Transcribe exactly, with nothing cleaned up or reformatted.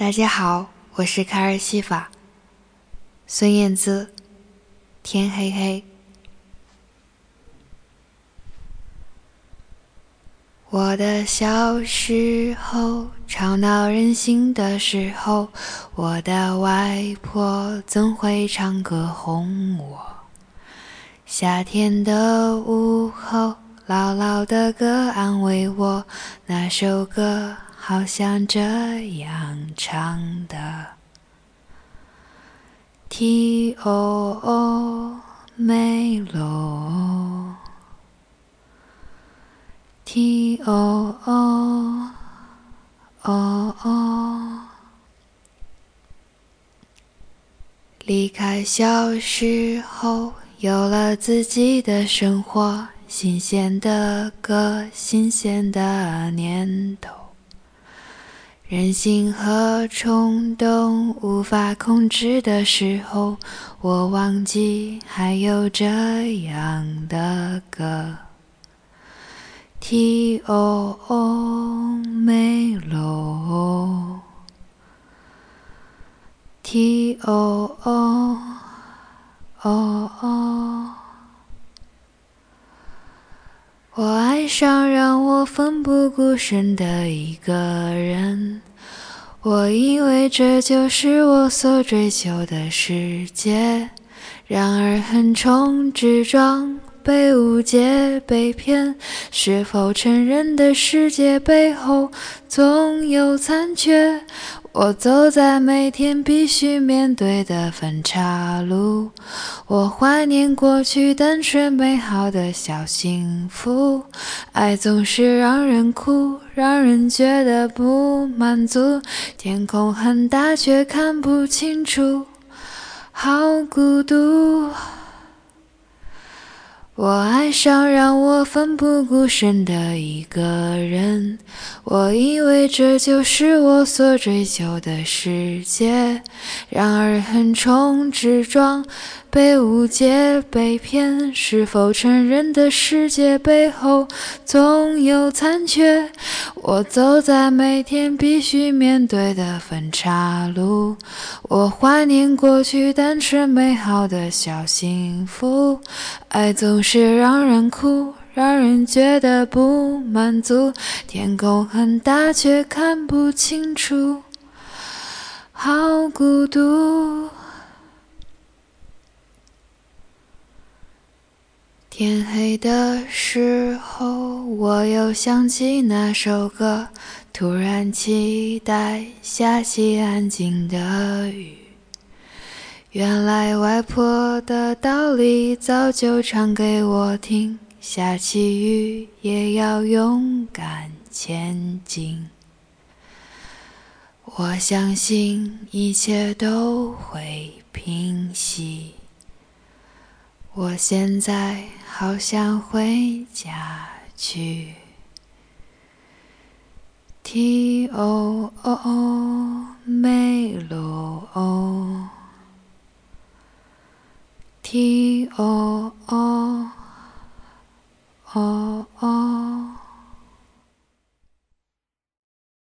大家好，我是卡尔西法。孙燕姿，天黑黑。我的小时候，吵闹任性的时候，我的外婆总会唱歌哄我。夏天的午后，姥姥的歌安慰我，那首歌好像这样唱的 T O O 梅罗 T O O O O。 离开小时候，有了自己的生活，新鲜的歌，新鲜的念头，人心和冲动无法控制的时候，我忘记还有这样的歌 T O O 梅罗 T O O O O。 我爱上让我奋不顾身的一个人，我以为这就是我所追求的世界，然而横冲直撞，被误解，被骗，是否成人的世界背后总有残缺。我走在每天必须面对的分岔路，我怀念过去单纯美好的小幸福。爱总是让人哭，让人觉得不满足，天空很大却看不清楚，好孤独。我爱上让我奋不顾身的一个人，我以为这就是我所追求的世界，然而横冲直撞，被误解，被骗，是否成人的世界背后总有残缺。我走在每天必须面对的分岔路，我怀念过去单纯美好的小幸福。爱总是让人哭，让人觉得不满足，天空很大却看不清楚，好孤独。天黑的时候，我又想起那首歌，突然期待下起安静的雨。原来外婆的道理早就唱给我听，下起雨也要勇敢前进。我相信一切都会平息。我现在好想回家去 T O O 梅罗 T O O O O。